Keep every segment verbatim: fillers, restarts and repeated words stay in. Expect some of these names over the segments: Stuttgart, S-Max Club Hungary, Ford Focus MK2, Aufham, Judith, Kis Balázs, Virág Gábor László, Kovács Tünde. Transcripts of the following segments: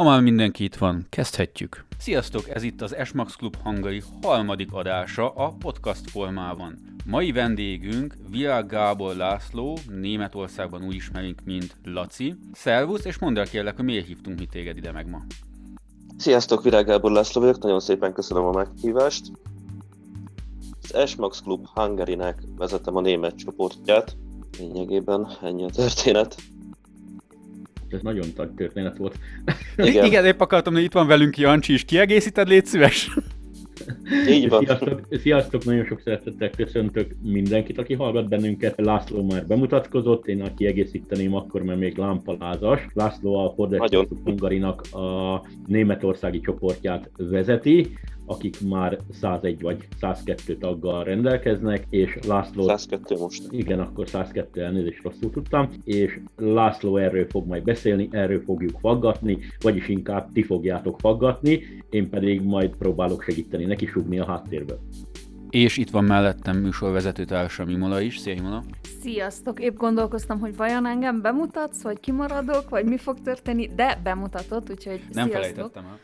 Ha már mindenki itt van, kezdhetjük. Sziasztok, ez itt az S-Max Club Hungary harmadik adása a podcast formában. Mai vendégünk Virág Gábor László, Németországban úgy ismerünk, mint Laci. Szervusz, és mondd el kérlek, hogy miért hívtunk mi téged ide meg ma. Sziasztok, Virág Gábor László vagyok, nagyon szépen köszönöm a meghívást. Az S-Max Club Hungary-nek vezetem a német csoportját. Lényegében ennyi a történet. Ez nagyon tag történet volt. Igen. Igen, épp akartam, hogy itt van velünk Jancsi is. Kiegészíted, légy szíves? Így van. Sziasztok, sziasztok, nagyon sok szeretettel köszöntök mindenkit, aki hallgat bennünket. László már bemutatkozott, én a kiegészíteném akkor, mert még lámpalázas. László a Ford Hungarinak a németországi csoportját vezeti, akik már százegy vagy százkettő taggal rendelkeznek, és László... százkettő most. Igen, akkor százkettő, elnézést, rosszul tudtam, és László erről fog majd beszélni, erről fogjuk faggatni, vagyis inkább ti fogjátok faggatni, én pedig majd próbálok segíteni neki súgni a háttérből. És itt van mellettem műsorvezető társam Imola is. Szia, Imola! Sziasztok! Épp gondolkoztam, hogy vajon engem bemutatsz, vagy kimaradok, vagy mi fog történni, de bemutatod, úgyhogy nem felejtettem el.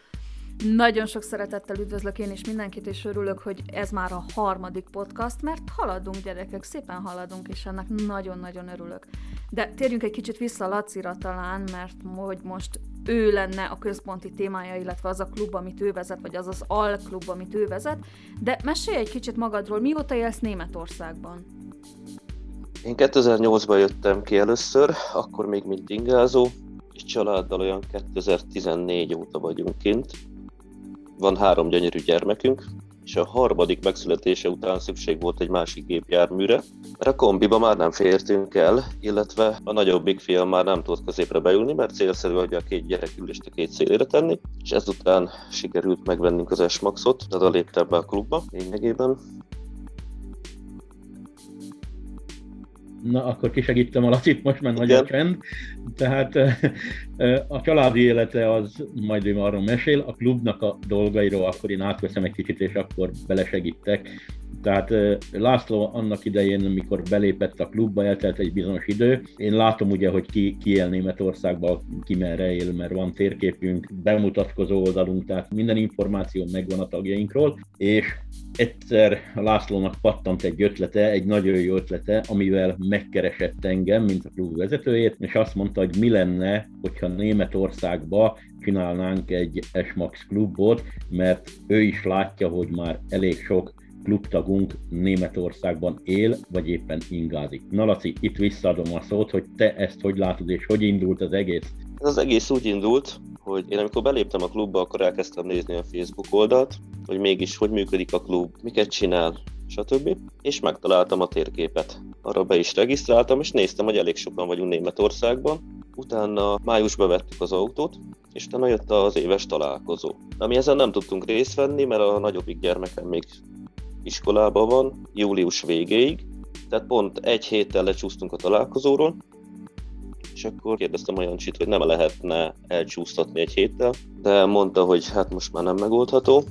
Nagyon sok szeretettel üdvözlök én is mindenkit, és örülök, hogy ez már a harmadik podcast, mert haladunk, gyerekek, szépen haladunk, és ennek nagyon-nagyon örülök. De térjünk egy kicsit vissza Lacira talán, mert hogy most ő lenne a központi témája, illetve az a klub, amit ő vezet, vagy az az alklub, amit ő vezet, de mesélj egy kicsit magadról, mióta élsz Németországban? Én kétezer-nyolcban jöttem ki először, akkor még mint ingázó, és családdal olyan kétezer-tizennégy óta vagyunk kint. Van három gyönyörű gyermekünk, és a harmadik megszületése után szükség volt egy másik gépjárműre, mert a kombiba már nem fértünk el, illetve a nagyobbik fiam már nem tudott középre beülni, mert célszerű, hogy a két gyerek ülést a két szélére tenni, és ezután sikerült megvennünk az S-Maxot, tehát léptem be a klubba lényegében. Na, akkor kisegítem a Lacit, most már nagy a csend. Tehát a családi élete az, majd ő arról mesél, a klubnak a dolgairól akkor én átveszem egy kicsit, és akkor belesegítek. Tehát László annak idején, amikor belépett a klubba, eltelt egy bizonyos idő. Én látom ugye, hogy ki, ki él Németországban, ki merre él, mert van térképünk, bemutatkozó oldalunk, tehát minden információ megvan a tagjainkról, és egyszer Lászlónak pattant egy ötlete, egy nagyon jó ötlete, amivel megkeresett engem, mint a klub vezetőjét, és azt mondta, hogy mi lenne, hogyha Németországba csinálnánk egy S-Max klubot, mert ő is látja, hogy már elég sok klubtagunk Németországban él, vagy éppen ingázik. Na Laci, itt visszaadom a szót, hogy te ezt hogy látod, és hogy indult az egész? Ez az egész úgy indult, hogy én amikor beléptem a klubba, akkor elkezdtem nézni a Facebook oldalt, hogy mégis hogy működik a klub, miket csinál, stb. És megtaláltam a térképet. Arra be is regisztráltam, és néztem, hogy elég sokan vagyunk Németországban. Utána májusban vettük az autót, és utána jött az éves találkozó. Na, mi ezen nem tudtunk részt venni, mert a nagyobbik gyermekem még iskolában van, július végéig, tehát pont egy héttel lecsúsztunk a találkozóról, és akkor kérdeztem a Jancsit, hogy nem lehetne elcsúsztatni egy héttel, de mondta, hogy hát most már nem megoldható,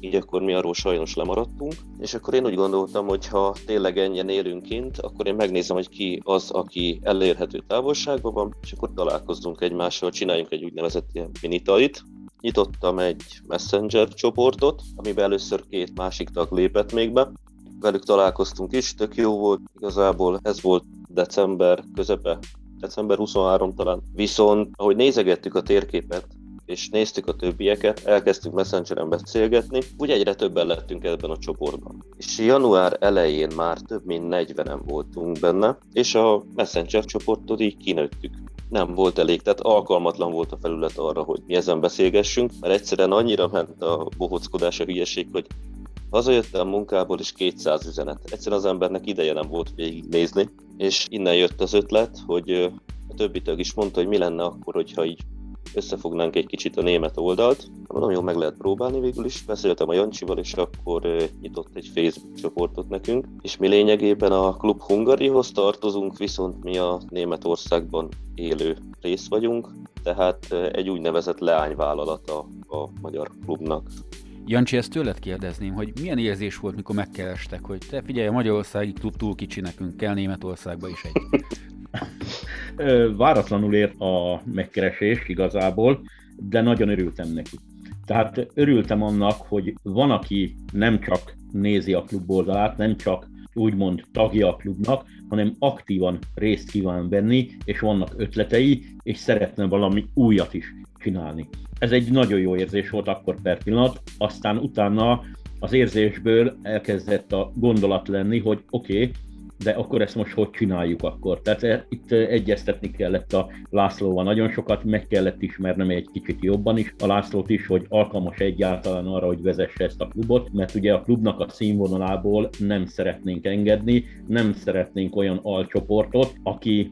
így akkor mi arról sajnos lemaradtunk, és akkor én úgy gondoltam, hogy ha tényleg ennyien élünk kint, akkor én megnézem, hogy ki az, aki elérhető távolságban van, és akkor találkozzunk egymással, csináljunk egy úgynevezett ilyen minitalit. Nyitottam egy messenger csoportot, amiben először két másik tag lépett még be. Velük találkoztunk is, tök jó volt. Igazából ez volt december közepe, december huszonharmadika talán. Viszont ahogy nézegettük a térképet, és néztük a többieket, elkezdtünk messengeren beszélgetni, úgy egyre többen lettünk ebben a csoportban. És január elején már több mint negyvenen voltunk benne, és a messenger csoportot így kinőttük. Nem volt elég, tehát alkalmatlan volt a felület arra, hogy mi ezen beszélgessünk, mert egyszerűen annyira ment a bohóckodás, a hülyeség, hogy hazajöttem munkából és kétszáz üzenet. Egyszerűen az embernek ideje nem volt végignézni, és innen jött az ötlet, hogy a többi tag is mondta, hogy mi lenne akkor, hogyha így összefognánk egy kicsit a német oldalt. Nagyon jól meg lehet próbálni végül is. Beszéltem a Jancsival, és akkor nyitott egy Facebook csoportot nekünk. És mi lényegében a Klub Hungarihoz tartozunk, viszont mi a Németországban élő rész vagyunk, tehát egy úgynevezett leányvállalata a magyar klubnak. Jancsi, ezt tőled kérdezném, hogy milyen érzés volt, mikor megkerestek, hogy te figyelj, a magyarországi klub túl kicsi, nekünk kell Németországba is egy. Váratlanul ért a megkeresés igazából, de nagyon örültem neki. Tehát örültem annak, hogy van, aki nem csak nézi a klub oldalát, nem csak úgymond tagja a klubnak, hanem aktívan részt kíván venni, és vannak ötletei, és szeretne valami újat is csinálni. Ez egy nagyon jó érzés volt akkor per pillanat, aztán utána az érzésből elkezdett a gondolat lenni, hogy oké, okay, de akkor ezt most hogy csináljuk akkor? Tehát itt egyeztetni kellett a Lászlóval nagyon sokat, meg kellett ismernem egy kicsit jobban is a Lászlót is, hogy alkalmas egyáltalán arra, hogy vezesse ezt a klubot, mert ugye a klubnak a színvonalából nem szeretnénk engedni, nem szeretnénk olyan alcsoportot, aki,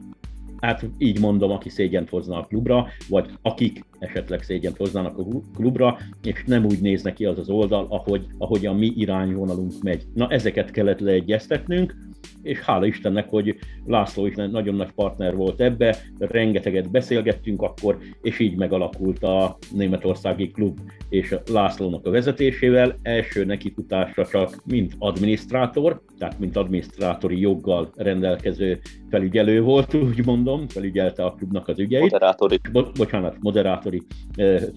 hát így mondom, aki szégyent hozna a klubra, vagy akik esetleg szégyent hoznának a klubra, és nem úgy néz neki az az oldal, ahogy, ahogy a mi irányvonalunk megy. Na, ezeket kellett leegyeztetnünk, és hála Istennek, hogy László is nagyon nagy partner volt ebbe, rengeteget beszélgettünk akkor, és így megalakult a németországi klub és Lászlónak a vezetésével. Első nekifutásra csak mint adminisztrátor, tehát mint adminisztrátori joggal rendelkező felügyelő volt, úgy mondom, felügyelte a klubnak az ügyeit. Moderátori. Bo- bocsánat, moderátori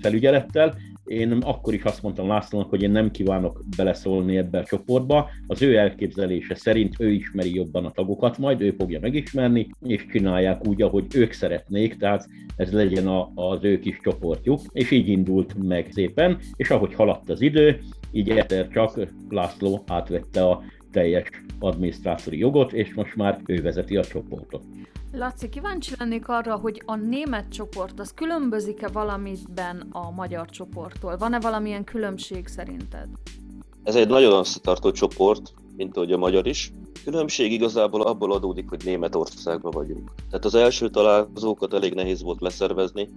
felügyelettel. Én akkor is azt mondtam Lászlónak, hogy én nem kívánok beleszólni ebbe a csoportba. Az ő elképzelése szerint ő ismeri jobban a tagokat, majd ő fogja megismerni, és csinálják úgy, ahogy ők szeretnék, tehát ez legyen a, az ő kis csoportjuk. És így indult meg szépen, és ahogy haladt az idő, így egyszer csak László átvette a teljes adminisztrátori jogot, és most már ő vezeti a csoportot. Laci, kíváncsi lennék arra, hogy a német csoport, az különbözik-e valamiben a magyar csoporttól? Van-e valamilyen különbség szerinted? Ez egy nagyon összetartó csoport, mint ahogy a magyar is. Különbség igazából abból adódik, hogy Németországban vagyunk. Tehát az első találkozókat elég nehéz volt leszervezni,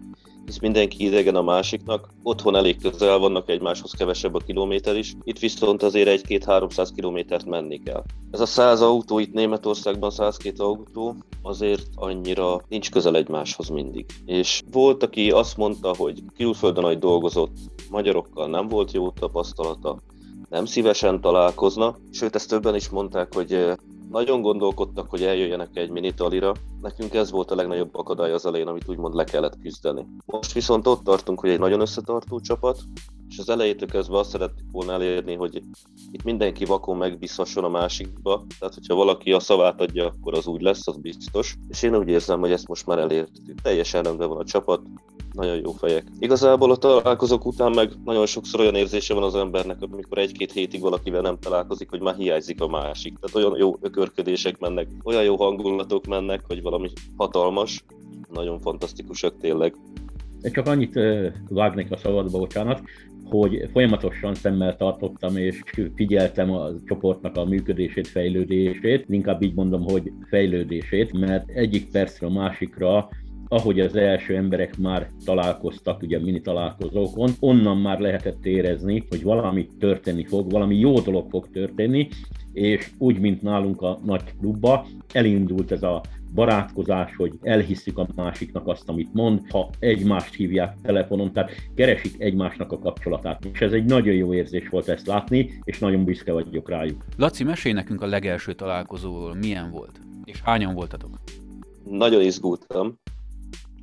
hisz mindenki idegen a másiknak, otthon elég közel vannak egymáshoz, kevesebb a kilométer is, itt viszont azért egy-két-háromszáz kilométert menni kell. Ez a száz autó, itt Németországban száztizenkettő autó, azért annyira nincs közel egymáshoz mindig. És volt, aki azt mondta, hogy külföldön, ahogy dolgozott, magyarokkal nem volt jó tapasztalata, nem szívesen találkozna, sőt ezt többen is mondták, hogy nagyon gondolkodtak, hogy eljöjjenek egy minitalira. Nekünk ez volt a legnagyobb akadály az elején, amit úgymond le kellett küzdeni. Most viszont ott tartunk, hogy egy nagyon összetartó csapat, és az elejétől kezdve azt szerettük volna elérni, hogy itt mindenki vakon megbízhasson a másikba, tehát hogyha valaki a szavát adja, akkor az úgy lesz, az biztos. És én úgy érzem, hogy ezt most már elértük. Teljesen rendben van a csapat, nagyon jó fejek. Igazából a találkozók után meg nagyon sokszor olyan érzése van az embernek, amikor egy-két hétig valakivel nem találkozik, hogy már hiányzik a másik. Tehát olyan jó ökörködések mennek, olyan jó hangulatok mennek, hogy valami hatalmas, nagyon fantasztikusak tényleg. Csak annyit vágnék a szabadba, bocsánat, hogy folyamatosan szemmel tartottam és figyeltem a csoportnak a működését, fejlődését, inkább így mondom, hogy fejlődését, mert egyik percről a másikra, ahogy az első emberek már találkoztak, ugye mini találkozókon, onnan már lehetett érezni, hogy valami történni fog, valami jó dolog fog történni, és úgy, mint nálunk a nagy klubba, elindult ez a barátkozás, hogy elhisszük a másiknak azt, amit mond, ha egymást hívják telefonon, tehát keresik egymásnak a kapcsolatát. És ez egy nagyon jó érzés volt ezt látni, és nagyon büszke vagyok rájuk. Laci, mesélj nekünk a legelső találkozóról, milyen volt, és hányan voltatok? Nagyon izgultam.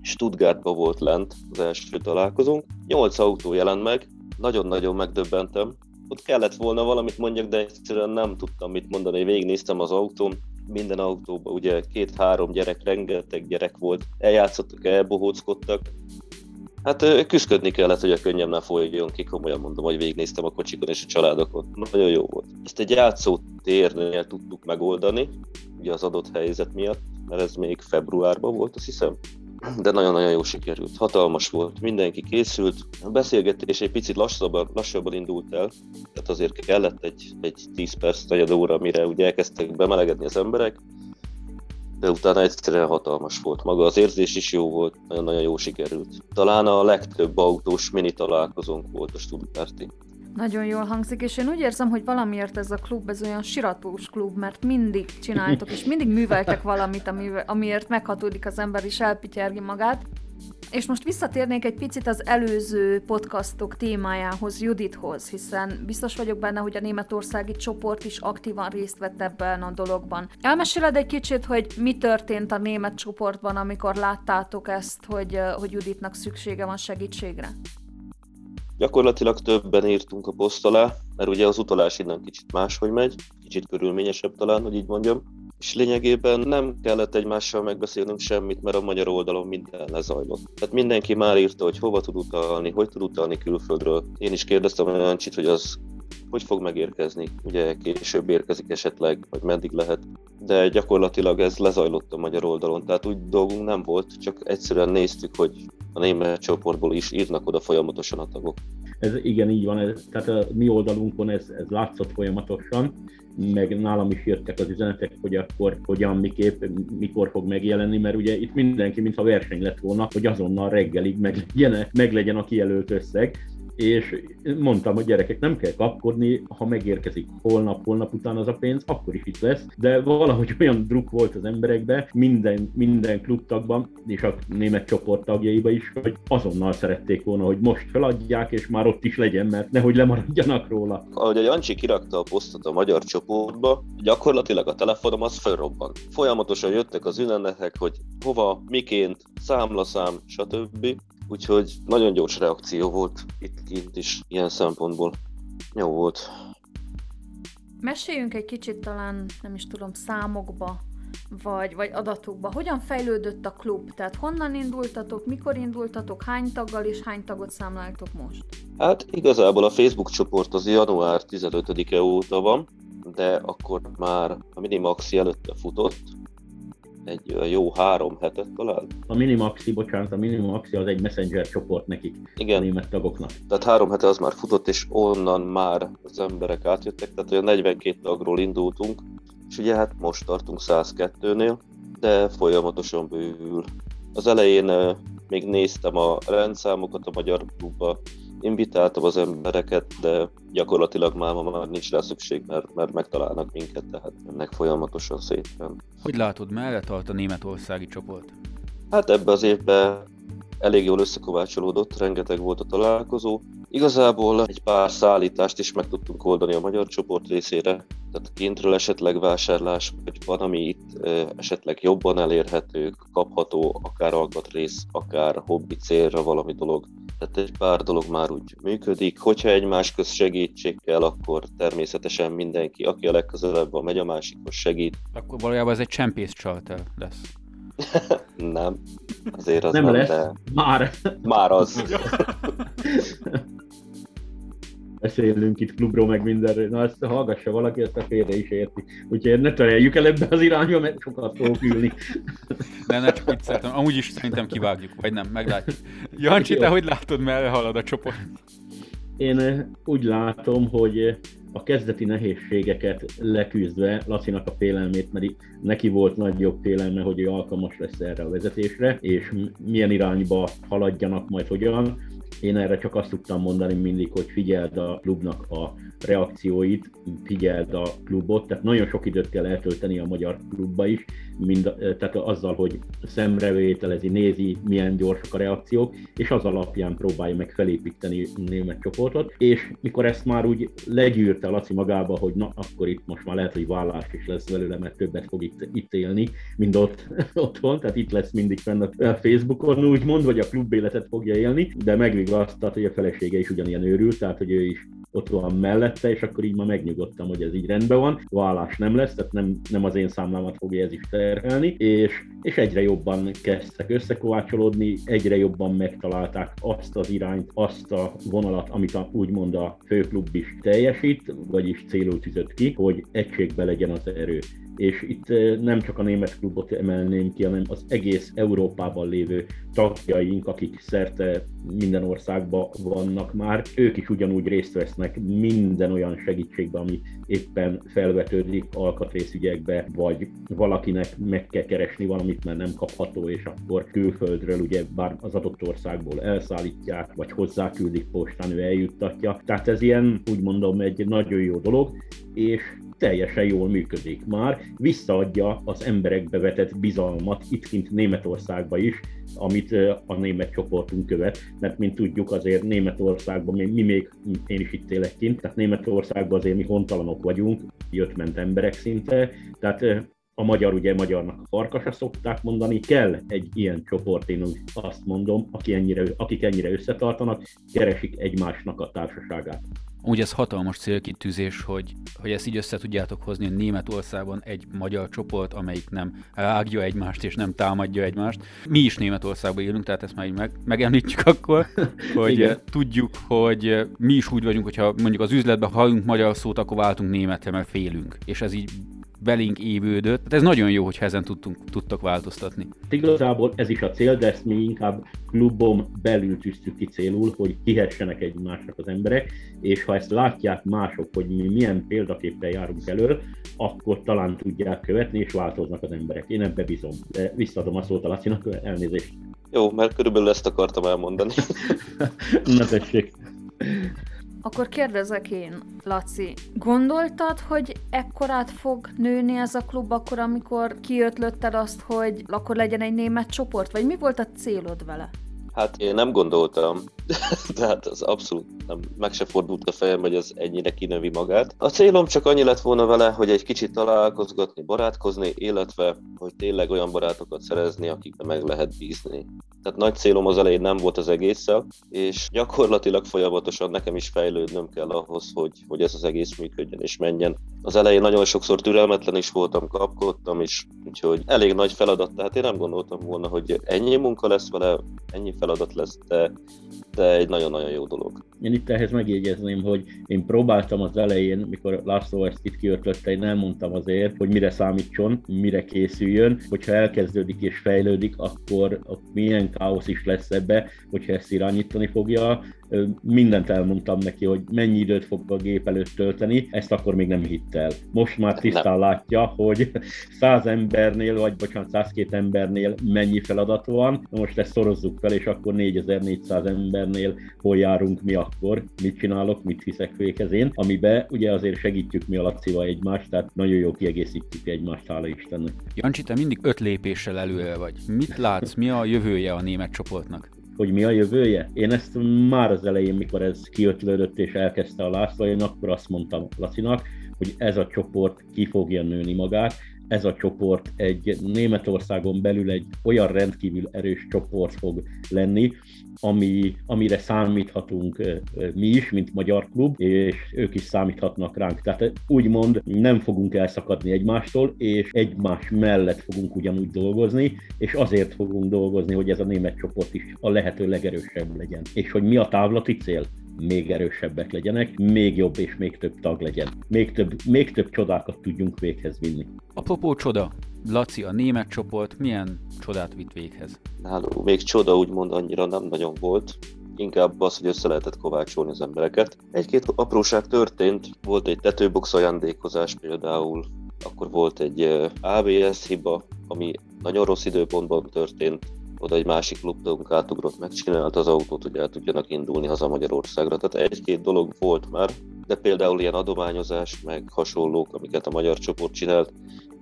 Stuttgartban volt lent az első találkozónk. Nyolc autó jelent meg, nagyon-nagyon megdöbbentem. Ott kellett volna valamit mondjak, de egyszerűen nem tudtam mit mondani, végignéztem az autón. Minden autóban ugye két-három gyerek, rengeteg gyerek volt, eljátszottak, elbohóckodtak. Hát küszködni kellett, hogy a könnyemnál folyjon ki, komolyan mondom, hogy végignéztem a kocsikon és a családokon. Nagyon jó volt. Ezt egy játszótérnél tudtuk megoldani, ugye az adott helyzet miatt, mert ez még februárban volt, azt hiszem. De nagyon-nagyon jó sikerült, hatalmas volt, mindenki készült. A beszélgetés egy picit lassabban, lassabban indult el, tehát azért kellett egy, egy tíz perc, negyed óra, mire ugye elkezdtek bemelegedni az emberek, de utána egyszerűen hatalmas volt. Maga az érzés is jó volt, nagyon-nagyon jó sikerült. Talán a legtöbb autós mini találkozónk volt a Stuttgarti. Nagyon jól hangzik, és én úgy érzem, hogy valamiért ez a klub, ez olyan siratós klub, mert mindig csináltok, és mindig műveltek valamit, amiért meghatódik az ember, és elpityergi magát. És most visszatérnék egy picit az előző podcastok témájához, Judithoz, hiszen biztos vagyok benne, hogy a németországi csoport is aktívan részt vett ebben a dologban. Elmeséled egy kicsit, hogy mi történt a német csoportban, amikor láttátok ezt, hogy, hogy Juditnak szüksége van segítségre? Gyakorlatilag többen írtunk a poszt alá, mert ugye az utalás innen kicsit máshogy megy, kicsit körülményesebb talán, hogy így mondjam. És lényegében nem kellett egymással megbeszélnünk semmit, mert a magyar oldalon minden lezajlott. Tehát mindenki már írta, hogy hova tud utalni, hogy tud utalni külföldről. Én is kérdeztem olyan csit, hogy az hogy fog megérkezni, ugye később érkezik esetleg, vagy meddig lehet. De gyakorlatilag ez lezajlott a magyar oldalon, tehát úgy dolgunk nem volt, csak egyszerűen néztük, hogy a német csoportból is írnak oda folyamatosan a tagok. Ez igen, így van, ez, tehát a mi oldalunkon ez, ez látszott folyamatosan, meg nálam is jöttek az üzenetek, hogy akkor hogyan, miképp, mikor fog megjelenni, mert ugye itt mindenki, mintha verseny lett volna, hogy azonnal reggelig meglegyen, meglegyen a kijelölt összeg, és mondtam, hogy gyerekek, nem kell kapkodni, ha megérkezik holnap, holnap után az a pénz, akkor is itt lesz, de valahogy olyan druk volt az emberekben, minden, minden klubtagban, és a német csoport tagjaiban is, hogy azonnal szerették volna, hogy most feladják, és már ott is legyen, mert nehogy lemaradjanak róla. Ahogy a Jancsi kirakta a posztot a magyar csoportba, gyakorlatilag a telefonom az felrobbant. Folyamatosan jöttek az üzenetek, hogy hova, miként, számlaszám, stb. Úgyhogy nagyon gyors reakció volt itt kint is ilyen szempontból. Jó volt. Meséljünk egy kicsit talán, nem is tudom, számokba, vagy, vagy adatokba. Hogyan fejlődött a klub? Tehát honnan indultatok, mikor indultatok, hány taggal és hány tagot számláltok most? Hát igazából a Facebook csoport az január tizenötödike óta van, de akkor már a Minimaxi előtte futott. Egy jó három hetet talán. A Minimaxi, bocsánat, a Minimaxi az egy messenger csoport nekik, igen, a német tagoknak. Tehát három hete az már futott, és onnan már az emberek átjöttek, tehát olyan negyvenkét tagról indultunk, és ugye hát most tartunk százkettőnél, de folyamatosan bővül. Az elején még néztem a rendszámokat a magyar klubba, invitáltam az embereket, de gyakorlatilag már, már nincs rá szükség, mert, mert megtalálnak minket, tehát ennek folyamatosan szépen. Hogy látod, merre tart a németországi csoport? Hát ebben az évben elég jól összekovácsolódott, rengeteg volt a találkozó. Igazából egy pár szállítást is meg tudtunk oldani a magyar csoport részére, tehát kintről esetleg vásárlás, vagy van, ami itt esetleg jobban elérhető, kapható, akár alkatrész, akár hobbi célra valami dolog. Tehát egy pár dolog már úgy működik, hogyha egymás köz segítség kell, akkor természetesen mindenki, aki a legközelebb van, megy a másikhoz, segít. Akkor valójában ez egy csempész charter lesz. Nem, azért az nem, nem lesz. De... Már. Már az. Beszélünk itt klubról, meg mindenről. Na, ezt hallgassa valaki, ezt a félre is érti. Úgyhogy ne töreljük el ebbe az irányba, mert sokat fogok ülni. Ne, ne, csak úgy szeretem. Amúgy is szerintem kivágjuk, vagy nem, meglátjuk. Jancsi, te hogy látod, merre halad a csoport? Én úgy látom, hogy a kezdeti nehézségeket leküzdve, Lacinak a félelmét, mert neki volt nagyobb félelme, hogy ő alkalmas lesz erre a vezetésre, és milyen irányba haladjanak majd hogyan. Én erre csak azt tudtam mondani mindig, hogy figyeld a klubnak a reakcióit, figyeld a klubot, tehát nagyon sok időt kell eltölteni a magyar klubba is, mind, tehát azzal, hogy szemrevételezi, nézi, milyen gyorsak a reakciók, és az alapján próbálja meg felépíteni a német csoportot, és mikor ezt már úgy legyűrte Laci magába, hogy na, akkor itt most már lehet, hogy vállás is lesz belőle, mert többet fog itt, itt élni, mint ott otthon, tehát itt lesz mindig fenn a Facebookon, úgymond, vagy a klub életet fogja élni, de megvigasztalt, hogy a felesége is ugyanilyen őrült, tehát hogy ő is ott van mellette, és akkor így már megnyugodtam, hogy ez így rendben van, vállás nem lesz, tehát nem, nem az én számlámat fogja ez is terhelni, és, és egyre jobban kezdtek összekovácsolódni, egyre jobban megtalálták azt az irányt, azt a vonalat, amit a, úgymond a főklub is teljesít, vagyis célul tűzött ki, hogy egységben legyen az erő. És itt nem csak a német klubot emelném ki, hanem az egész Európában lévő tagjaink, akik szerte minden országban vannak már, ők is ugyanúgy részt vesznek minden olyan segítségben, ami éppen felvetődik alkatrészügyekbe, vagy valakinek meg kell keresni valamit, mert nem kapható, és akkor külföldről, ugye bár az adott országból elszállítják, vagy hozzáküldik postán, ő eljuttatja. Tehát ez ilyen, úgy mondom, egy nagyon jó dolog, és teljesen jól működik már, visszaadja az emberekbe vetett bizalmat itt kint Németországba is, amit a német csoportunk követ, mert mint tudjuk azért Németországban, mi még, én is itt élek kint, tehát Németországban azért mi hontalanok vagyunk, jött-ment emberek szinte, tehát a magyar ugye magyarnak a farkasa szokták mondani, kell egy ilyen csoport, én úgy azt mondom, aki ennyire, akik ennyire összetartanak, keresik egymásnak a társaságát. Úgy ez hatalmas célkitűzés, hogy, hogy ezt így össze tudjátok hozni, hogy Németországban egy magyar csoport, amelyik nem rágja egymást és nem támadja egymást. Mi is Németországban élünk, tehát ezt már így meg, megemlítjük akkor, hogy tudjuk, hogy mi is úgy vagyunk, hogyha mondjuk az üzletben hallunk magyar szót, akkor váltunk németre, mert félünk. És ez így belénk évődött. Tehát ez nagyon jó, hogyha ezen tudtunk, tudtak változtatni. Igazából ez is a cél, de ezt mi inkább klubon belül tűztük ki célul, hogy kihessenek egymásnak az emberek, és ha ezt látják mások, hogy mi milyen példaképpen járunk elő, akkor talán tudják követni, és változnak az emberek. Én ebbe bízom. De visszaadom a szót a Lacinak, elnézést. Jó, mert körülbelül ezt akartam elmondani. Na tessék. Akkor kérdezek én, Laci, gondoltad, hogy ekkorát fog nőni ez a klub akkor, amikor kiötlötted azt, hogy akkor legyen egy német csoport? Vagy mi volt a célod vele? Hát én nem gondoltam, de hát az abszolút nem, meg se fordult a fejem, hogy ez ennyire kinövi magát. A célom csak annyi lett volna vele, hogy egy kicsit találkozgatni, barátkozni, illetve hogy tényleg olyan barátokat szerezni, akikbe meg lehet bízni. Tehát nagy célom az elején nem volt az egésszel, és gyakorlatilag folyamatosan nekem is fejlődnöm kell ahhoz, hogy, hogy ez az egész működjön és menjen. Az elején nagyon sokszor türelmetlen is voltam, kapkodtam is, úgyhogy elég nagy feladat, tehát én nem gondoltam volna, hogy ennyi munka lesz vele, ennyi feladat lesz, de, de egy nagyon-nagyon jó dolog. Én itt ehhez megjegyezném, hogy én próbáltam az elején, mikor László ezt itt kiötlötte, én elmondtam azért, hogy mire számítson, mire készüljön, hogyha elkezdődik és fejlődik, akkor milyen káosz is lesz ebbe, hogyha ezt irányítani fogja. Mindent elmondtam neki, hogy mennyi időt fog a gép előtt tölteni, ezt akkor még nem hitt el. Most már tisztán látja, hogy száz embernél, vagy bocsánat, száztizenkettő embernél mennyi feladat van, most ezt szorozzuk fel, és akkor négyezer-négyszáz embernél hol járunk mi akkor, mit csinálok, mit viszek véghez én, amiben ugye azért segítjük mi a Lacival egymást, tehát nagyon jó kiegészítjük egymást, hála Istennek. Jancsi, te mindig öt lépéssel előre vagy. Mit látsz, mi a jövője a német csoportnak? Hogy mi a jövője? Én ezt már az elején, mikor ez kiötlődött és elkezdte a László, én akkor azt mondtam Lacinak, hogy ez a csoport ki fogja nőni magát, ez a csoport egy Németországon belül egy olyan rendkívül erős csoport fog lenni, ami, amire számíthatunk mi is, mint magyar klub, és ők is számíthatnak ránk. Tehát úgymond nem fogunk elszakadni egymástól, és egymás mellett fogunk ugyanúgy dolgozni, és azért fogunk dolgozni, hogy ez a német csoport is a lehető legerősebb legyen. És hogy mi a távlati cél? Még erősebbek legyenek, még jobb és még több tag legyen. Még több, még több csodákat tudjunk véghez vinni. Apropó csoda, Laci, a német csoport milyen csodát vitt véghez? Nálunk még csoda úgymond annyira nem nagyon volt. Inkább az, hogy össze lehetett kovácsolni az embereket. Egy-két apróság történt, volt egy tetőbox ajándékozás például, akkor volt egy á bé es hiba, ami nagyon rossz időpontban történt. Oda egy másik klubunk átugrott, megcsinálta az autót, hogy el tudjanak indulni haza Magyarországra. Tehát egy-két dolog volt már, de például ilyen adományozás, meg hasonlók, amiket a magyar csoport csinált,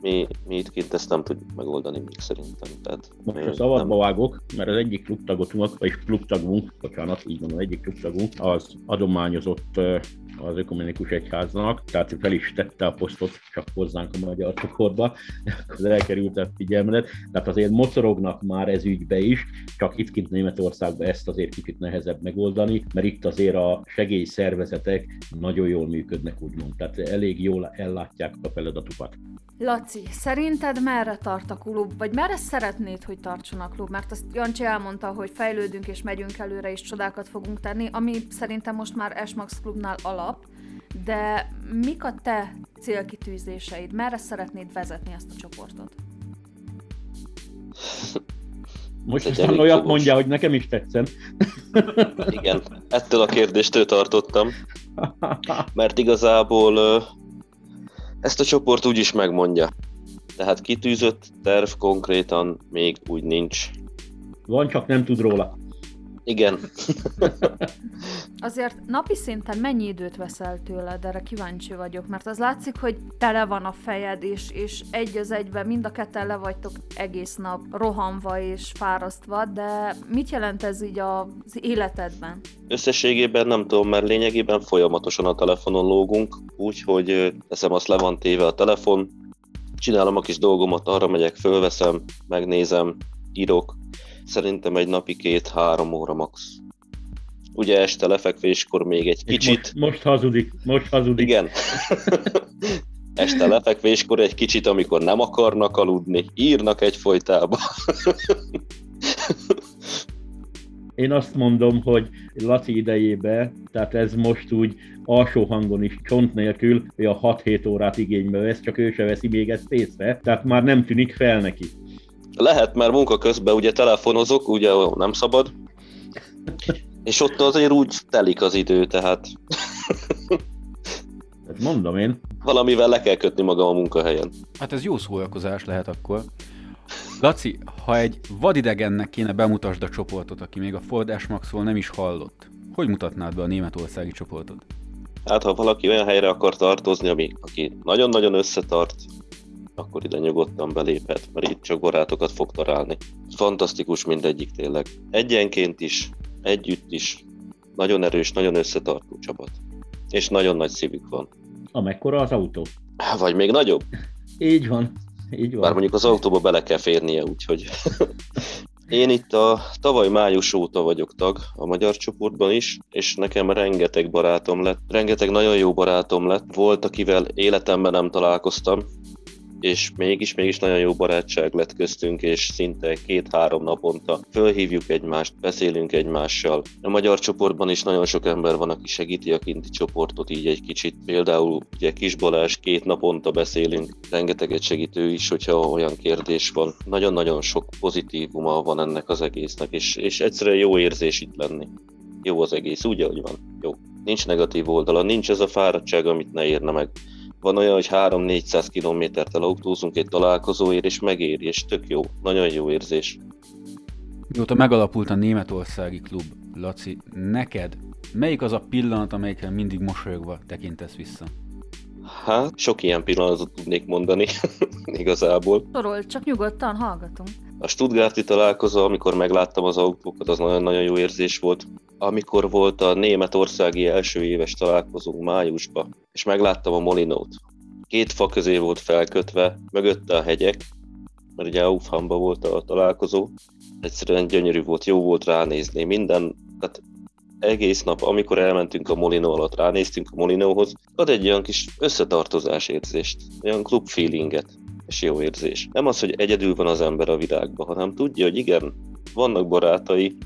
mi, mi itt kint ezt nem tudjuk megoldani még szerintem. Tehát most a szabadba nem... vágok, mert az egyik klubtagotunk, vagyis klubtagunk, bocsánat, így mondom, egyik klubtagunk, az adományozott az ökumenikus egyháznak, tehát fel is tette a posztot csak hozzánk a magyar csoportba, az elkerült a figyelmedet, tehát azért mocorognak már ez ügybe is, csak itt kint Németországban ezt azért kicsit nehezebb megoldani, mert itt azért a segélyszervezetek nagyon jól működnek, úgymond, tehát elég jól ellátják a feladatukat. Laci, szerinted merre tart a klub, vagy merre szeretnéd, hogy tartson a klub? Mert azt Jancsi elmondta, hogy fejlődünk és megyünk előre, és csodákat fogunk tenni, ami szerintem most már S-Max klubnál alap, de mik a te célkitűzéseid? Merre szeretnéd vezetni ezt a csoportot? Most aztán olyat fogos. Mondja, hogy nekem is tetszem. Igen, ettől a kérdéstől tartottam, mert igazából... Ezt a csoport úgy is megmondja. Tehát kitűzött terv konkrétan még úgy nincs. Van, csak nem tud róla. Igen. Azért napi szinten mennyi időt veszel tőled, erre kíváncsi vagyok, mert az látszik, hogy tele van a fejed, és, és egy az egyben mind a ketten le vagytok egész nap rohanva és fárasztva, de mit jelent ez így az életedben? Összességében nem tudom, mert lényegében folyamatosan a telefonon lógunk, úgyhogy teszem azt, le van téve a telefon, csinálom a kis dolgomat, arra megyek, fölveszem, megnézem, írok, szerintem egy napi két-három óra max. Ugye este lefekvéskor még egy kicsit... Most, most hazudik, most hazudik. Igen. Este lefekvéskor egy kicsit, amikor nem akarnak aludni, írnak egyfolytában. Én azt mondom, hogy Laci idejébe, tehát ez most úgy alsó hangon is csont nélkül, hogy a hat-hét órát igénybe vesz, csak ő se veszi még ezt észre, tehát már nem tűnik fel neki. Lehet, mert munka közben ugye telefonozok, ugye nem szabad. És ott azért úgy telik az idő, tehát... Mondom én. Valamivel le kell kötni magam a munkahelyen. Hát ez jó szórakozás lehet akkor. Laci, ha egy vadidegennek kéne bemutasd a csoportot, aki még a Ford S-Maxról nem is hallott, hogy mutatnád be a németországi csoportot? Hát ha valaki olyan helyre akar tartozni, ami, aki nagyon-nagyon összetart, akkor ide nyugodtan beléphet, mert itt csak barátokat fog találni. Fantasztikus mindegyik tényleg. Egyenként is, együtt is. Nagyon erős, nagyon összetartó csapat. És nagyon nagy szívük van. Amekkora az autó. Vagy még nagyobb. Így van. Így van. Bár mondjuk az autóba bele kell férnie, úgyhogy... Én itt a tavaly május óta vagyok tag a magyar csoportban is, és nekem rengeteg barátom lett. Rengeteg nagyon jó barátom lett. Volt, akivel életemben nem találkoztam, és mégis-mégis nagyon jó barátság lett köztünk, és szinte két-három naponta fölhívjuk egymást, beszélünk egymással. A magyar csoportban is nagyon sok ember van, aki segíti a kinti csoportot így egy kicsit. Például ugye Kis Balázs, két naponta beszélünk, rengeteget segítő is, hogyha olyan kérdés van. Nagyon-nagyon sok pozitívuma van ennek az egésznek, és, és egyszerűen jó érzés itt lenni. Jó az egész, úgy, ahogy van. Jó. Nincs negatív oldala, nincs ez a fáradtság, amit ne érne meg. Van olyan, hogy három-négyszáz kilométert elautózunk egy találkozóért, és megéri, és tök jó, nagyon jó érzés. Mióta megalapult a németországi klub, Laci, neked melyik az a pillanat, amelyikre mindig mosolyogva tekintesz vissza? Hát, sok ilyen pillanatot tudnék mondani, igazából. Sorol, csak nyugodtan hallgatunk. A stuttgarti találkozó, amikor megláttam az autókat, az nagyon-nagyon jó érzés volt. Amikor volt a németországi első éves találkozónk májusban, és megláttam a Molinót. Két fa közé volt felkötve, mögötte a hegyek, mert ugye Aufhamban volt a találkozó. Egyszerűen gyönyörű volt, jó volt ránézni minden, tehát egész nap, amikor elmentünk a Molinó alatt, ránéztünk a Molinóhoz, ad egy olyan kis összetartozás érzést, olyan klub feelinget, és jó érzés. Nem az, hogy egyedül van az ember a világban, hanem tudja, hogy igen, vannak barátai,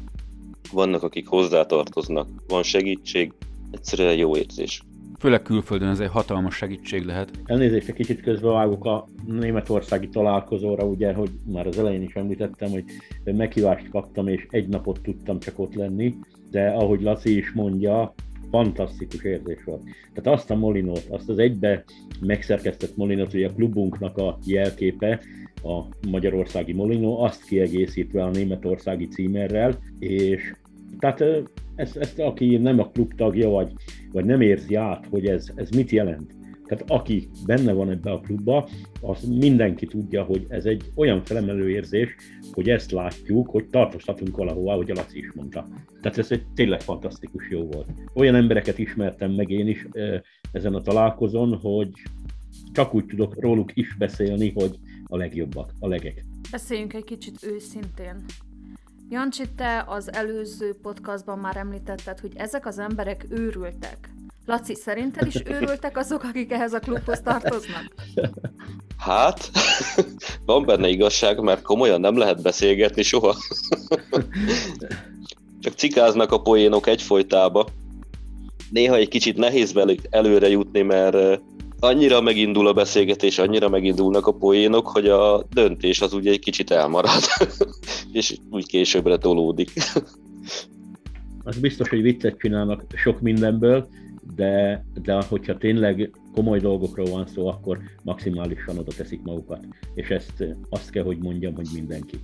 vannak, akik hozzátartoznak, van segítség, egyszerűen jó érzés. Főleg külföldön ez egy hatalmas segítség lehet. Elnézést, egy kicsit közbevágok a németországi találkozóra, ugye, hogy már az elején is említettem, hogy meghívást kaptam, és egy napot tudtam csak ott lenni, de ahogy Laci is mondja, fantasztikus érzés volt. Tehát azt a Molinót, azt az egybe megszerkesztett Molinót, hogy a klubunknak a jelképe, a magyarországi Molinó, azt kiegészítve a németországi címerrel, és tehát ezt, ezt aki nem a klub tagja, vagy, vagy nem érzi át, hogy ez, ez mit jelent. Tehát aki benne van ebbe a klubba, az mindenki tudja, hogy ez egy olyan felemelő érzés, hogy ezt látjuk, hogy tartoztatunk valahova, ahogy a Laci is mondta. Tehát ez egy tényleg fantasztikus jó volt. Olyan embereket ismertem meg én is ezen a találkozón, hogy csak úgy tudok róluk is beszélni, hogy a legjobbak, a legek. Beszéljünk egy kicsit őszintén. Jancsi, te az előző podcastban már említetted, hogy ezek az emberek őrültek. Laci, szerinted is őrültek azok, akik ehhez a klubhoz tartoznak? Hát, van benne igazság, mert komolyan nem lehet beszélgetni soha. Csak cikáznak a poénok egyfolytába. Néha egy kicsit nehéz velük előre jutni, mert annyira megindul a beszélgetés, annyira megindulnak a poénok, hogy a döntés az ugye egy kicsit elmarad. És úgy későbbre tolódik. Az biztos, hogy viccet csinálnak sok mindenből, de, de hogyha tényleg komoly dolgokról van szó, akkor maximálisan oda teszik magukat. És ezt azt kell, hogy mondjam, hogy mindenki.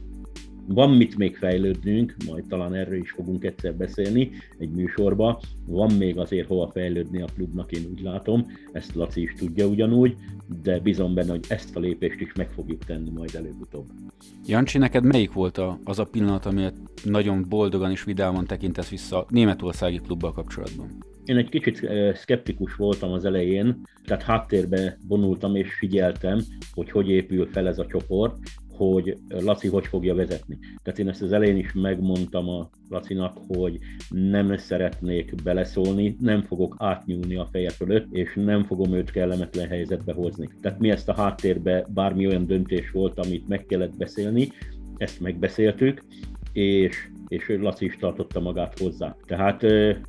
Van mit még fejlődnünk, majd talán erről is fogunk egyszer beszélni egy műsorban. Van még azért hova fejlődni a klubnak, én úgy látom, ezt Laci is tudja ugyanúgy, de bízom benne, hogy ezt a lépést is meg fogjuk tenni majd előbb-utóbb. Jancsi, neked melyik volt a, az a pillanat, amit nagyon boldogan és vidáman tekintesz vissza a németországi klubbal kapcsolatban? Én egy kicsit szkeptikus voltam az elején, tehát háttérbe vonultam és figyeltem, hogy hogy épül fel ez a csoport, hogy Laci hogy fogja vezetni. Tehát én ezt az elején is megmondtam a Lacinak, hogy nem szeretnék beleszólni, nem fogok átnyúlni a feje fölött, és nem fogom őt kellemetlen helyzetbe hozni. Tehát mi ezt a háttérbe, bármi olyan döntés volt, amit meg kellett beszélni, ezt megbeszéltük, és, és Laci is tartotta magát hozzá. Tehát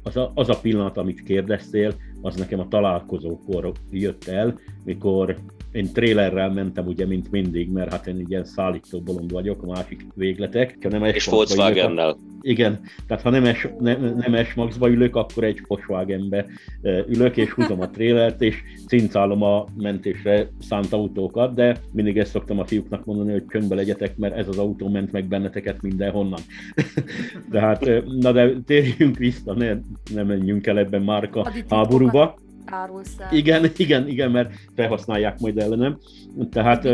az a, az a pillanat, amit kérdeztél, az nekem a találkozókor jött el, mikor én trélerrel mentem, ugye, mint mindig, mert hát én ilyen szállító bolond vagyok, a másik végletek. Nem és Volkswagennel. Ülök, igen, tehát ha nem, S, nem, nem S-Maxba ülök, akkor egy Volkswagenbe ülök, és húzom a trélert, és cincálom a mentésre szánt autókat, de mindig ezt szoktam a fiúknak mondani, hogy csöndbe legyetek, mert ez az autó ment meg benneteket mindenhonnan. De hát, na de térjünk vissza, ne, ne menjünk el ebben márka háborúba. Igen, igen, igen, mert felhasználják majd ellenem. Tehát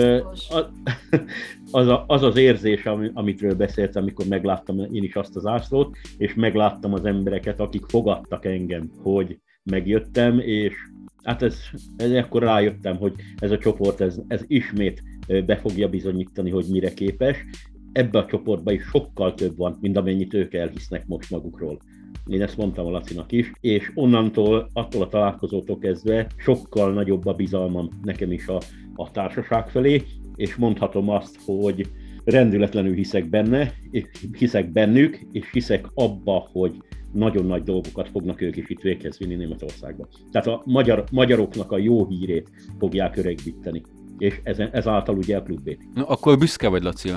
az, a, az az érzés, amitről beszéltem, amikor megláttam én is azt az ászlót, és megláttam az embereket, akik fogadtak engem, hogy megjöttem, és hát ez, ez akkor rájöttem, hogy ez a csoport ez, ez ismét be fogja bizonyítani, hogy mire képes. Ebben a csoportban is sokkal több van, mint amennyit ők elhisznek most magukról. Én ezt mondtam a Lacinak is, és onnantól, attól a találkozótól kezdve sokkal nagyobb a bizalmam nekem is a, a társaság felé, és mondhatom azt, hogy rendületlenül hiszek benne, és hiszek bennük, és hiszek abba, hogy nagyon nagy dolgokat fognak ők is itt véghez vinni Németországban. Tehát a magyar, magyaroknak a jó hírét fogják öregíteni, és ezen, ezáltal ugye a klubét. Na, akkor büszke vagy, Laci?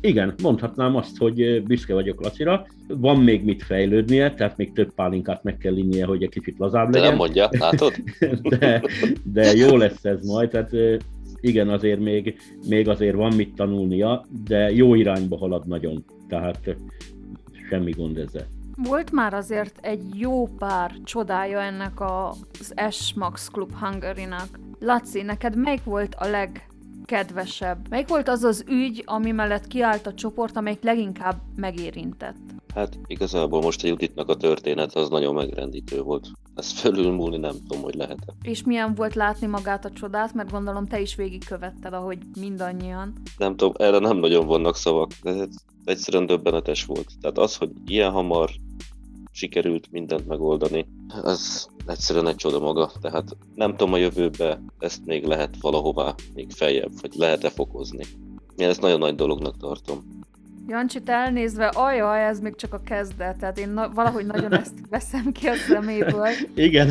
Igen, mondhatnám azt, hogy büszke vagyok Lacira. Van még mit fejlődnie, tehát még több pálinkát meg kell innie, hogy egy kicsit lazább legyen. De nem mondja, látod? De, de jó lesz ez majd, tehát igen, azért még, még azért van mit tanulnia, de jó irányba halad nagyon, tehát semmi gond ezzel. Volt már azért egy jó pár csodája ennek az S-Max Club Hungary-nak. Laci, neked melyik volt a leg... kedvesebb? Melyik volt az az ügy, ami mellett kiállt a csoport, amelyik leginkább megérintett? Hát igazából most a Juditnak a történet az nagyon megrendítő volt. Ezt fölülmúlni nem tudom, hogy lehet-e. És milyen volt látni magát a csodát, mert gondolom te is végigkövetted, ahogy mindannyian. Nem tudom, erre nem nagyon vannak szavak, de egyszerűen döbbenetes volt. Tehát az, hogy ilyen hamar sikerült mindent megoldani, az egyszerűen egy csoda maga, tehát nem tudom, a jövőbe ezt még lehet valahová még feljebb, vagy lehet-e fokozni. Én ezt nagyon nagy dolognak tartom. Jancsit elnézve, ajaj, ez még csak a kezdet, tehát én na- valahogy nagyon ezt veszem ki a szeméből. Igen,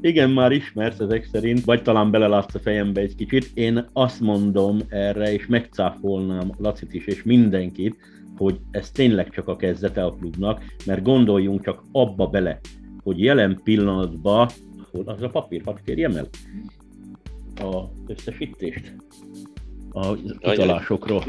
igen, már ismersz ezek szerint, vagy talán belelátsz a fejembe egy kicsit. Én azt mondom erre, és megcáfolnám Lacit is, és mindenkit, hogy ez tényleg csak a kezdete a klubnak, mert gondoljunk csak abba bele, hogy jelen pillanatban, hol az a papír, hadd kérjem el az összesítést a utalásokról.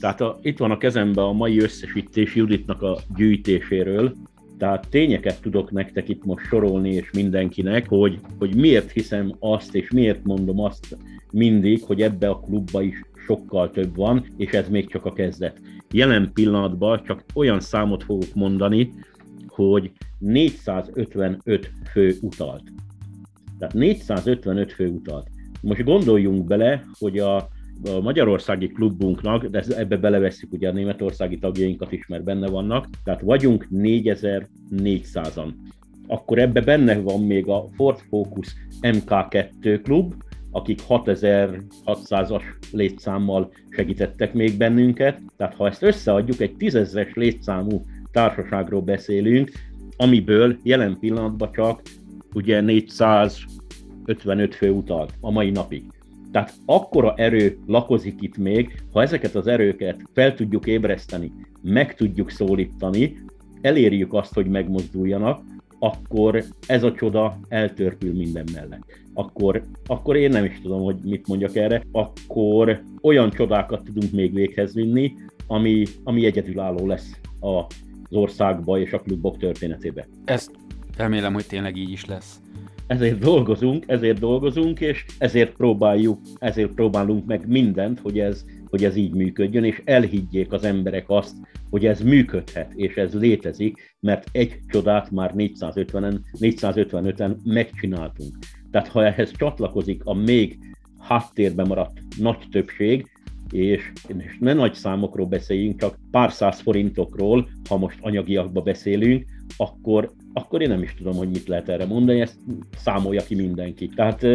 Tehát a, itt van a kezemben a mai összesítés Juditnak a gyűjtéséről, tehát tényeket tudok nektek itt most sorolni, és mindenkinek, hogy, hogy miért hiszem azt, és miért mondom azt mindig, hogy ebbe a klubba is sokkal több van, és ez még csak a kezdet. Jelen pillanatban csak olyan számot fogok mondani, hogy négyszázötvenöt fő utalt. Tehát négyszázötvenöt fő utalt. Most gondoljunk bele, hogy a, a magyarországi klubunknak, de ebbe belevesszük ugye a németországi tagjainkat is, mert benne vannak, tehát vagyunk négyezer-négyszázan. Akkor ebbe benne van még a Ford Focus em ká kettő klub, akik hatezer-hatszázas létszámmal segítettek még bennünket. Tehát ha ezt összeadjuk, egy tízezres létszámú társaságról beszélünk, amiből jelen pillanatban csak ugye négyszázötvenöt fő utalt a mai napig. Tehát akkora erő lakozik itt még, ha ezeket az erőket fel tudjuk ébreszteni, meg tudjuk szólítani, elérjük azt, hogy megmozduljanak, akkor ez a csoda eltörpül minden mellett. Akkor, akkor én nem is tudom, hogy mit mondjak erre, akkor olyan csodákat tudunk még véghez vinni, ami, ami egyedülálló lesz az országba és a klubok történetébe. Ezt remélem, hogy tényleg így is lesz. Ezért dolgozunk, ezért dolgozunk, és ezért próbáljuk, ezért próbálunk meg mindent, hogy ez, hogy ez így működjön, és elhiggyék az emberek azt, hogy ez működhet, és ez létezik, mert egy csodát már négyszázötvenen, négyszázötvenöten megcsináltunk. Tehát ha ehhez csatlakozik a még háttérben maradt nagy többség, és, és ne nagy számokról beszéljünk, csak pár száz forintokról, ha most anyagiakba beszélünk, akkor, akkor én nem is tudom, hogy mit lehet erre mondani, ezt számolja ki mindenki. Tehát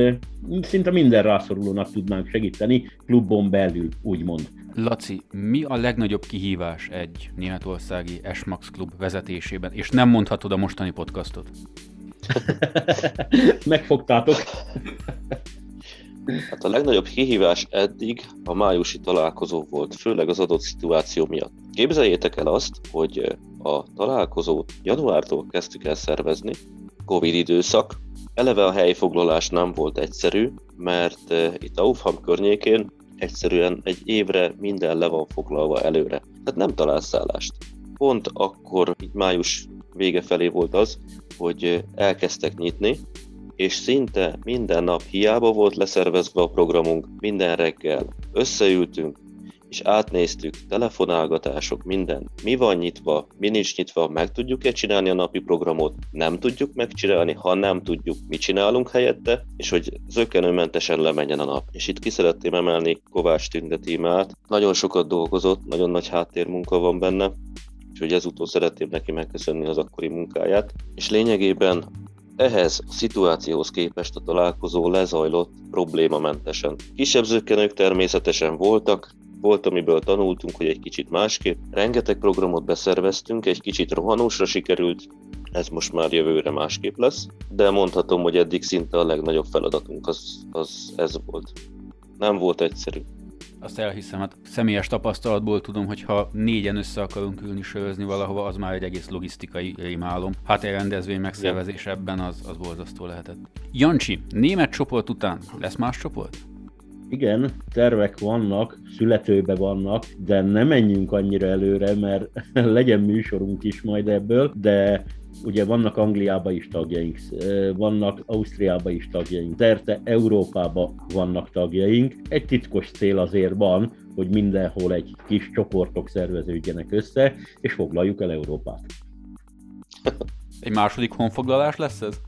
szinte minden rászorulónak tudnánk segíteni, klubon belül, úgymond. Laci, mi a legnagyobb kihívás egy németországi S-Max Club vezetésében, és nem mondhatod a mostani podcastot? Megfogtátok! Hát a legnagyobb kihívás eddig a májusi találkozó volt, főleg az adott szituáció miatt. Képzeljétek el azt, hogy a találkozót januártól kezdtük el szervezni, Covid időszak. Eleve a helyfoglalás nem volt egyszerű, mert itt Aufham környékén egyszerűen egy évre minden le van foglalva előre. Tehát nem találsz szállást. Pont akkor, itt május vége felé volt az, hogy elkezdtek nyitni, és szinte minden nap hiába volt leszervezve a programunk, minden reggel összeültünk, és átnéztük, telefonálgatások, minden. Mi van nyitva, mi nincs nyitva, meg tudjuk-e csinálni a napi programot, nem tudjuk megcsinálni, ha nem tudjuk, mi csinálunk helyette, és hogy zökkenőmentesen lemenjen a nap. És itt ki szeretném emelni Kovács Tünde tímát. Nagyon sokat dolgozott, nagyon nagy háttérmunka van benne, és hogy ezúttal szeretném neki megköszönni az akkori munkáját. És lényegében ehhez a szituációhoz képest a találkozó lezajlott problémamentesen. Kisebb zökkenők természetesen voltak, volt, amiből tanultunk, hogy egy kicsit másképp. Rengeteg programot beszerveztünk, egy kicsit rohanósra sikerült, ez most már jövőre másképp lesz, de mondhatom, hogy eddig szinte a legnagyobb feladatunk az, az ez volt. Nem volt egyszerű. Azt elhiszem, hát személyes tapasztalatból tudom, hogy ha négyen össze akarunk ülni, sörözni valahova, az már egy egész logisztikai rémálom. Hát egy rendezvény megszervezés ebben az, az borzasztó lehetett. Jancsi, német csoport után lesz más csoport? Igen, tervek vannak, születőbe vannak, de ne menjünk annyira előre, mert legyen műsorunk is majd ebből, de ugye vannak Angliában is tagjaink, vannak Ausztriában is tagjaink, szerte Európában vannak tagjaink. Egy titkos cél azért van, hogy mindenhol egy kis csoportok szerveződjenek össze, és foglaljuk el Európát. Egy második honfoglalás lesz ez?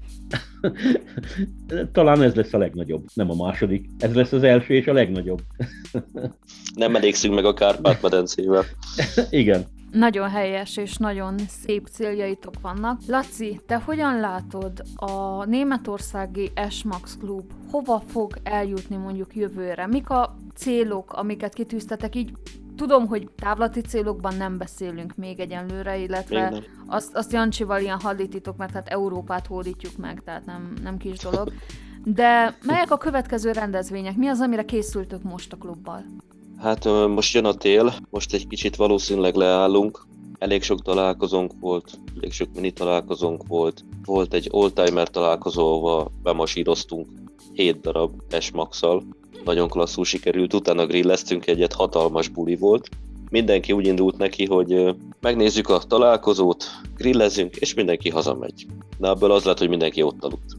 Talán ez lesz a legnagyobb, nem a második. Ez lesz az első és a legnagyobb. Nem elégszünk meg a Kárpát-medencével. Igen. Nagyon helyes és nagyon szép céljaitok vannak. Laci, te hogyan látod a németországi S-Max Club? Hova fog eljutni mondjuk jövőre? Mik a célok, amiket kitűztetek így? Tudom, hogy távlati célokban nem beszélünk még egyenlőre, illetve azt, azt Jancsival ilyen hadítitok, mert hát Európát hódítjuk meg, tehát nem, nem kis dolog. De melyek a következő rendezvények? Mi az, amire készültök most a klubbal? Hát most jön a tél, most egy kicsit valószínűleg leállunk. Elég sok találkozónk volt, elég sok mini találkozónk volt. Volt egy oldtimer találkozóval bemasíroztunk, hét darab S-Max-szal. Nagyon klasszul sikerült, utána grilleztünk egyet, hatalmas buli volt. Mindenki úgy indult neki, hogy megnézzük a találkozót, grillezünk, és mindenki hazamegy. Na, ebből az lett, hogy mindenki ott aludt.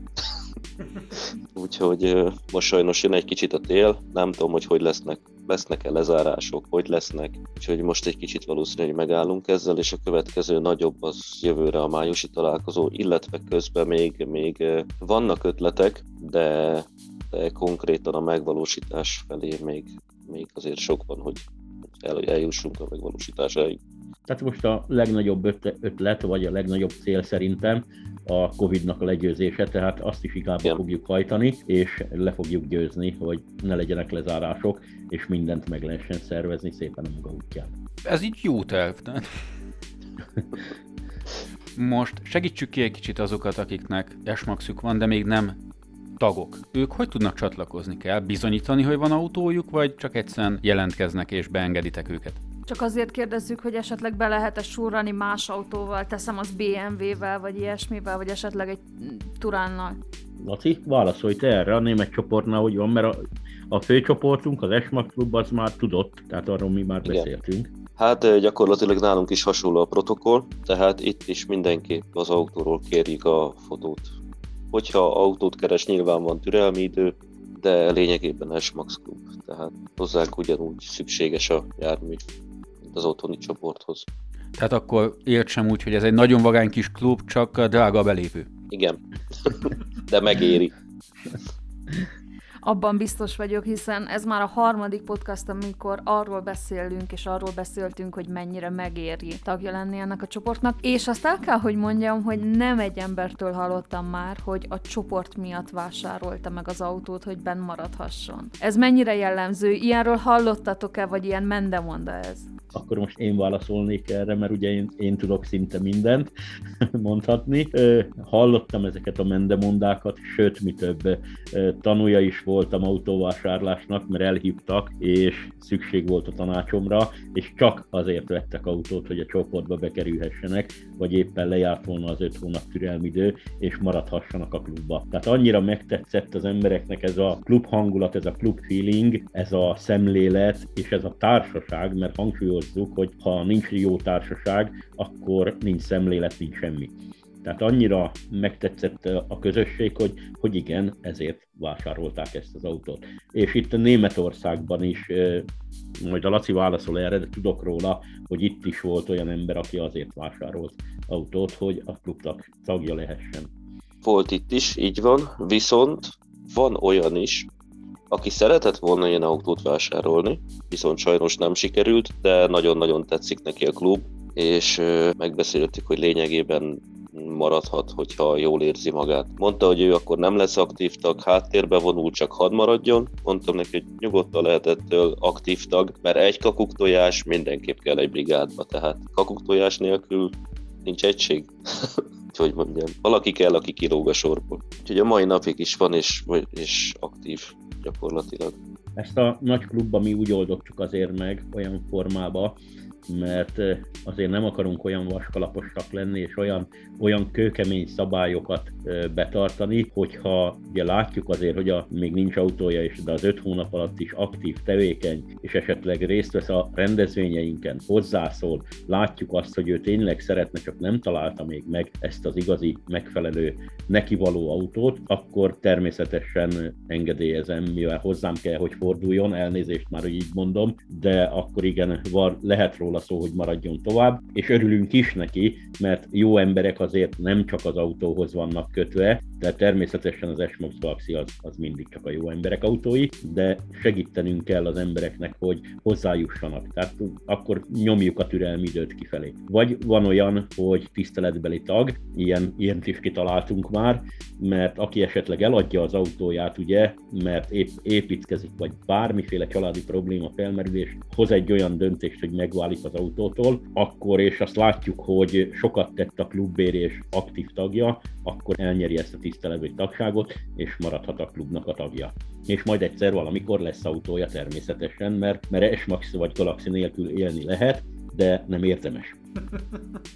Úgyhogy most sajnos jön egy kicsit a tél, nem tudom, hogy hogy lesznek, lesznek-e lezárások, hogy lesznek. Úgyhogy most egy kicsit valószínűleg megállunk ezzel, és a következő nagyobb az jövőre a májusi találkozó, illetve közben még, még vannak ötletek, de... de konkrétan a megvalósítás felé még, még azért sok van, hogy el, eljussunk a megvalósításáig. Tehát most a legnagyobb ötlet, vagy a legnagyobb cél szerintem a Covidnak a legyőzése, tehát azt is igába Igen. fogjuk hajtani, és le fogjuk győzni, hogy ne legyenek lezárások, és mindent meg lehessen szervezni szépen a maga útján. Ez így jó terv, nem? Most segítsük ki egy kicsit azokat, akiknek S-Maxjuk van, de még nem tagok. Ők hogy tudnak csatlakozni? Kell bizonyítani, hogy van autójuk, vagy csak egyszerűen jelentkeznek és beengeditek őket? Csak azért kérdezzük, hogy esetleg be lehet-e surrani más autóval, teszem az bé em vé-vel, vagy ilyesmivel, vagy esetleg egy Turánnal. Laci, válaszolj te erre a német csoportnál, hogy van, mert a, a főcsoportunk, az S-Max Club, az már tudott, tehát arról mi már Igen. beszéltünk. Hát gyakorlatilag nálunk is hasonló a protokoll, tehát itt is mindenképp az autóról kérik a fotót. Hogyha autót keres, nyilván van türelmi idő, de lényegében S-Max Club, tehát hozzánk ugyanúgy szükséges a jármű, mint az otthoni csoporthoz. Tehát akkor értsem úgy, hogy ez egy nagyon vagány kis klub, csak drága a belépő. Igen, de megéri. Abban biztos vagyok, hiszen ez már a harmadik podcast, amikor arról beszélünk, és arról beszéltünk, hogy mennyire megéri tagja lenni ennek a csoportnak. És azt el kell, hogy mondjam, hogy nem egy embertől hallottam már, hogy a csoport miatt vásárolta meg az autót, hogy benn maradhasson. Ez mennyire jellemző? Ilyenről hallottatok-e, vagy ilyen mendemonda ez? Akkor most én válaszolnék erre, mert ugye én, én tudok szinte mindent mondhatni. Hallottam ezeket a mendemondákat, sőt, mi több, tanulja is voltam autóvásárlásnak, mert elhívtak, és szükség volt a tanácsomra, és csak azért vettek autót, hogy a csoportba bekerülhessenek, vagy éppen lejárt volna az öt hónap türelmidő, és maradhassanak a klubba. Tehát annyira megtetszett az embereknek ez a klub hangulat, ez a klub feeling, ez a szemlélet, és ez a társaság, mert hangsúlyos hogy ha nincs jó társaság, akkor nincs szemlélet, nincs semmi. Tehát annyira megtetszett a közösség, hogy, hogy igen, ezért vásárolták ezt az autót. És itt a Németországban is, majd a Laci válaszol erre, de tudok róla, hogy itt is volt olyan ember, aki azért vásárolt autót, hogy a klubnak tagja lehessen. Volt itt is, így van, viszont van olyan is, aki szeretett volna ilyen autót vásárolni, viszont sajnos nem sikerült, de nagyon-nagyon tetszik neki a klub, és megbeszéltük, hogy lényegében maradhat, hogyha jól érzi magát. Mondta, hogy ő akkor nem lesz aktív tag, háttérbe vonul, csak hadd maradjon. Mondtam neki, hogy nyugodtan lehetettől aktív tag, mert egy kakuktojás mindenképp kell egy brigádba, tehát kakuktojás nélkül nincs egység. Hogy mondjam, valaki kell, aki kilóg a sorból. Úgyhogy a mai napig is van és, és aktív gyakorlatilag. Ezt a nagy klubba mi úgy oldottuk azért meg olyan formába, mert azért nem akarunk olyan vaskalaposak lenni, és olyan, olyan kőkemény szabályokat betartani, hogyha ugye látjuk azért, hogy a, még nincs autója, és de az öt hónap alatt is aktív, tevékeny, és esetleg részt vesz a rendezvényeinken, hozzászól, látjuk azt, hogy ő tényleg szeretne, csak nem találta még meg ezt az igazi, megfelelő, nekivaló autót, akkor természetesen engedélyezem, mivel hozzám kell, hogy forduljon, elnézést már, hogy így mondom, de akkor igen, var, lehet róla szó, hogy maradjon tovább, és örülünk is neki, mert jó emberek azért nem csak az autóhoz vannak kötve, de természetesen az S-Max Galaxy az, az mindig csak a jó emberek autói, de segítenünk kell az embereknek, hogy hozzájussanak, tehát akkor nyomjuk a türelmi időt kifelé. Vagy van olyan, hogy tiszteletbeli tag, ilyen, ilyen is kitaláltunk már, mert aki esetleg eladja az autóját, ugye, mert épp építkezik, vagy bármiféle családi probléma felmerülés, hoz egy olyan döntést, hogy megválik az autótól, akkor, és azt látjuk, hogy sokat tett a klubbérés aktív tagja, akkor elnyeri ezt a tiszteletbeli tagságot, és maradhat a klubnak a tagja. És majd egyszer valamikor lesz autója természetesen, mert, mert S-Max vagy Galaxy nélkül élni lehet, de nem érdemes.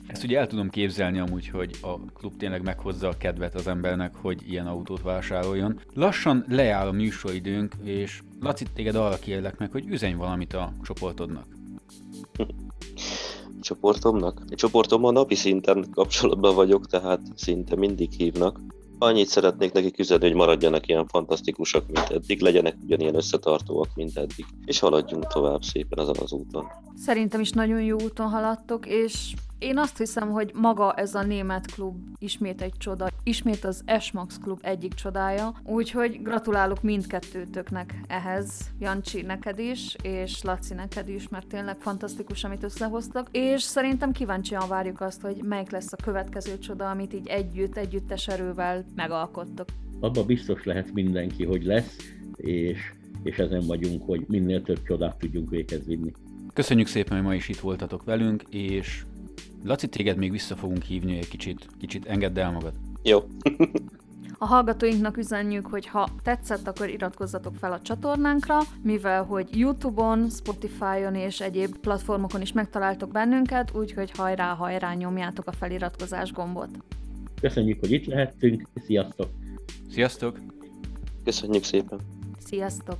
Ezt ugye el tudom képzelni amúgy, hogy a klub tényleg meghozza a kedvet az embernek, hogy ilyen autót vásároljon. Lassan leáll a műsoridőnk, és Laci, téged arra kérlek meg, hogy üzenj valamit a csoportodnak. Csoportomnak? Csoportommal napi szinten kapcsolatban vagyok, tehát szinte mindig hívnak. Annyit szeretnék nekik üzenni, hogy maradjanak ilyen fantasztikusak, mint eddig, legyenek ugyanilyen összetartóak, mint eddig, és haladjunk tovább szépen azon az úton. Szerintem is nagyon jó úton haladtok, és én azt hiszem, hogy maga ez a német klub ismét egy csoda, ismét az S-Max Club egyik csodája, úgyhogy gratulálok mindkettőtöknek ehhez, Jancsi neked is, és Laci neked is, mert tényleg fantasztikus, amit összehoztak, és szerintem kíváncsian várjuk azt, hogy melyik lesz a következő csoda, amit így együtt, együttes erővel megalkottok. Abba biztos lehet mindenki, hogy lesz, és, és ezen vagyunk, hogy minél több csodát tudjunk véghez vinni. Köszönjük szépen, hogy ma is itt voltatok velünk, és Laci, téged még vissza fogunk hívni egy kicsit, kicsit engedd el magad. Jó. A hallgatóinknak üzenjük, hogy ha tetszett, akkor iratkozzatok fel a csatornánkra, mivel hogy YouTube-on, Spotify-on és egyéb platformokon is megtaláltok bennünket, úgyhogy hajrá-hajrá nyomjátok a feliratkozás gombot. Köszönjük, hogy itt lehettünk, sziasztok! Sziasztok! Köszönjük szépen! Sziasztok!